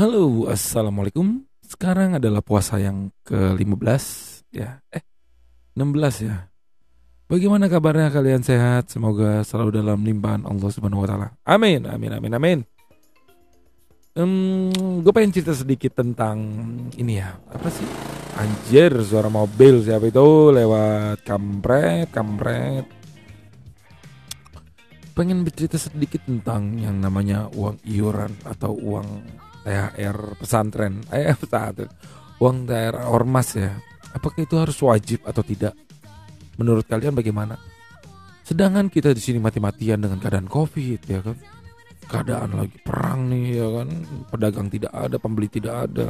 Halo, assalamualaikum. Sekarang adalah puasa yang ke-15 ya. 16 ya. Bagaimana kabarnya kalian, sehat? Semoga selalu dalam limpahan Allah Subhanahu wa taala. Amin, amin, amin, amin. Gue pengen cerita sedikit tentang ini ya. Apa sih? Anjir, suara mobil siapa itu lewat, kampret. Pengen bercerita sedikit tentang yang namanya uang iuran atau uang THR pesantren, uang THR ormas ya. Apakah itu harus wajib atau tidak? Menurut kalian bagaimana? Sedangkan kita di sini mati-matian dengan keadaan Covid ya kan. Keadaan lagi perang nih ya kan. Pedagang tidak ada, pembeli tidak ada.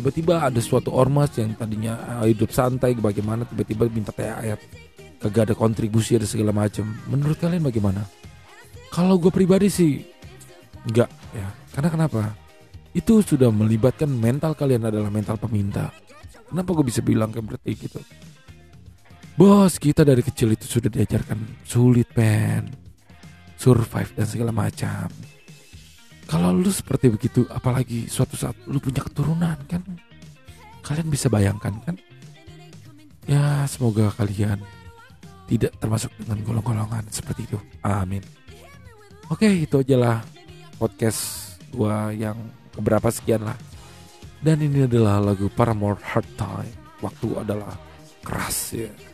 Tiba-tiba ada suatu ormas yang tadinya hidup santai bagaimana tiba-tiba minta THR. Kagak ada kontribusi, ada segala macam. Menurut kalian bagaimana? Kalau gue pribadi sih enggak ya. Karena kenapa? Itu sudah melibatkan mental kalian adalah mental peminta. Kenapa gue bisa bilang seperti gitu? Bos, kita dari kecil itu sudah diajarkan sulit men, survive dan segala macam. Kalau lu seperti begitu, apalagi suatu saat lu punya keturunan kan? Kalian bisa bayangkan kan? Ya semoga kalian tidak termasuk dengan golongan-golongan seperti itu. Amin. Oke, itu ajalah podcast gua yang keberapa sekian lah. Dan ini adalah lagu Paramore, Hard Time. Waktu adalah keras ya.